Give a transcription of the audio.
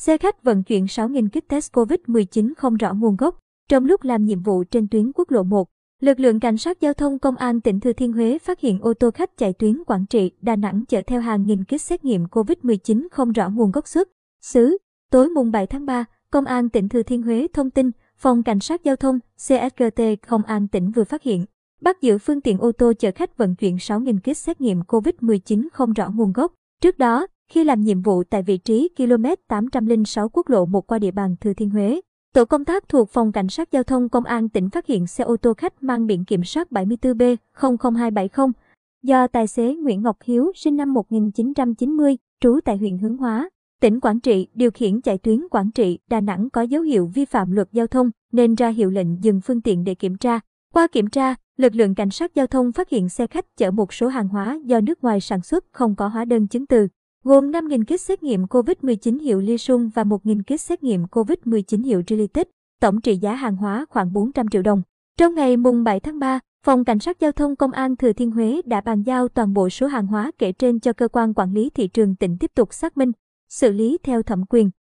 Xe khách vận chuyển 6.000 kit test COVID-19 không rõ nguồn gốc. Trong lúc làm nhiệm vụ trên tuyến quốc lộ 1, lực lượng cảnh sát giao thông công an tỉnh Thừa Thiên Huế phát hiện ô tô khách chạy tuyến Quảng Trị, Đà Nẵng chở theo hàng nghìn kit xét nghiệm COVID-19 không rõ nguồn gốc xuất xứ. Tối mùng 7 tháng 3, Công an tỉnh Thừa Thiên Huế thông tin, Phòng Cảnh sát Giao thông CSGT Công an tỉnh vừa phát hiện, bắt giữ phương tiện ô tô chở khách vận chuyển 6.000 kit xét nghiệm COVID-19 không rõ nguồn gốc. Trước đó, khi làm nhiệm vụ tại vị trí km 806 quốc lộ 1 qua địa bàn Thừa Thiên Huế, tổ công tác thuộc Phòng Cảnh sát Giao thông Công an tỉnh phát hiện xe ô tô khách mang biển kiểm soát 74B00270 do tài xế Nguyễn Ngọc Hiếu sinh năm 1990, trú tại huyện Hướng Hóa, tỉnh Quảng Trị điều khiển chạy tuyến Quảng Trị, Đà Nẵng có dấu hiệu vi phạm luật giao thông nên ra hiệu lệnh dừng phương tiện để kiểm tra. Qua kiểm tra, lực lượng cảnh sát giao thông phát hiện xe khách chở một số hàng hóa do nước ngoài sản xuất không có hóa đơn chứng từ, gồm 5.000 kit xét nghiệm COVID-19 hiệu Lisun và 1.000 kit xét nghiệm COVID-19 hiệu Relitis, tổng trị giá hàng hóa khoảng 400 triệu đồng. Trong ngày mùng 7 tháng 3, Phòng Cảnh sát Giao thông Công an Thừa Thiên Huế đã bàn giao toàn bộ số hàng hóa kể trên cho Cơ quan Quản lý Thị trường tỉnh tiếp tục xác minh, xử lý theo thẩm quyền.